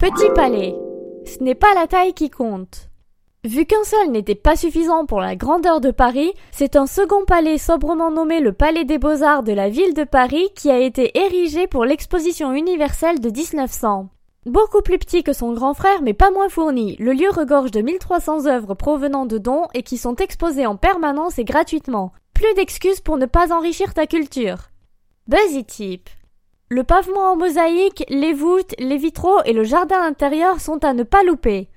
Petit Palais. Ce n'est pas la taille qui compte. Vu qu'un seul n'était pas suffisant pour la grandeur de Paris, c'est un second palais sobrement nommé le Palais des Beaux-Arts de la ville de Paris qui a été érigé pour l'exposition universelle de 1900. Beaucoup plus petit que son grand frère mais pas moins fourni, le lieu regorge de 1300 œuvres provenant de dons et qui sont exposées en permanence et gratuitement. Plus d'excuses pour ne pas enrichir ta culture. Buzzy Tip. Le pavement en mosaïque, les voûtes, les vitraux et le jardin intérieur sont à ne pas louper.